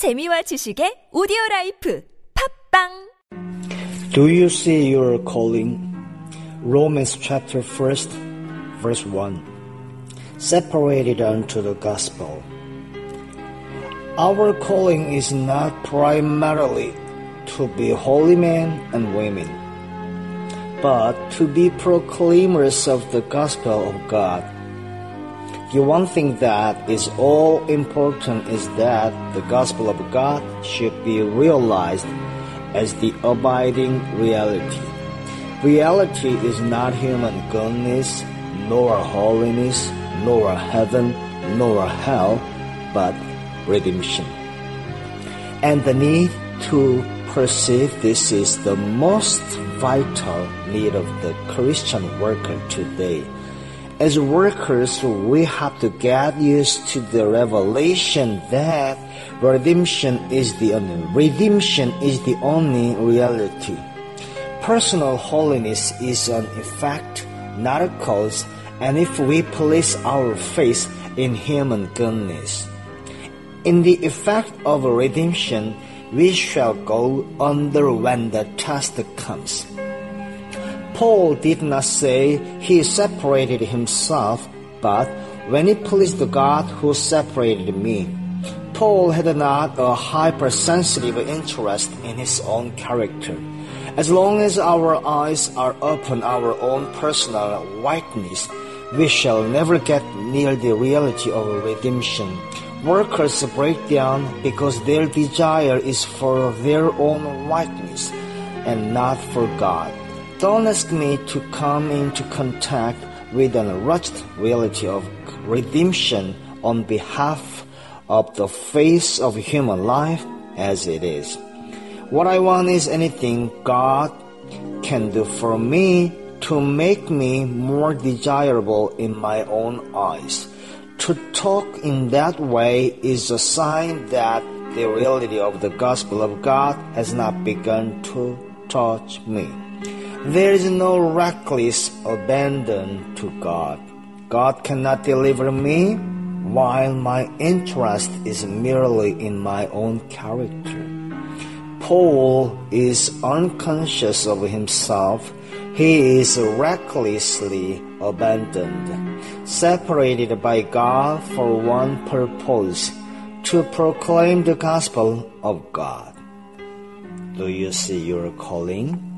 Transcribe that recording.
재미와 지식의 오디오 라이프 팟빵. Do you see your calling? Romans chapter 1st, verse 1. Separated unto the gospel. Our calling is not primarily to be holy men and women, but to be proclaimers of the gospel of God. The one thing that is all important is that the gospel of God should be realized as the abiding reality. Reality is not human goodness, nor holiness, nor heaven, nor hell, but redemption. And the need to perceive this is the most vital need of the Christian worker today. As workers, we have to get used to the revelation that redemption is the only reality. Personal holiness is an effect, not a cause, and if we place our faith in human goodness, in the effect of redemption, we shall go under when the test comes. Paul did not say he separated himself, but when it pleased God who separated me. Paul had not a hypersensitive interest in his own character. As long as our eyes are upon our own personal whiteness, we shall never get near the reality of redemption. Workers break down because their desire is for their own whiteness and not for God. Don't ask me to come into contact with the wretched reality of redemption on behalf of the face of human life as it is. What I want is anything God can do for me to make me more desirable in my own eyes. To talk in that way is a sign that the reality of the gospel of God has not begun to touch me. There is no reckless abandon to God. God cannot deliver me while my interest is merely in my own character. Paul is unconscious of himself. He is recklessly abandoned, separated by God for one purpose, to proclaim the gospel of God. Do you see your calling?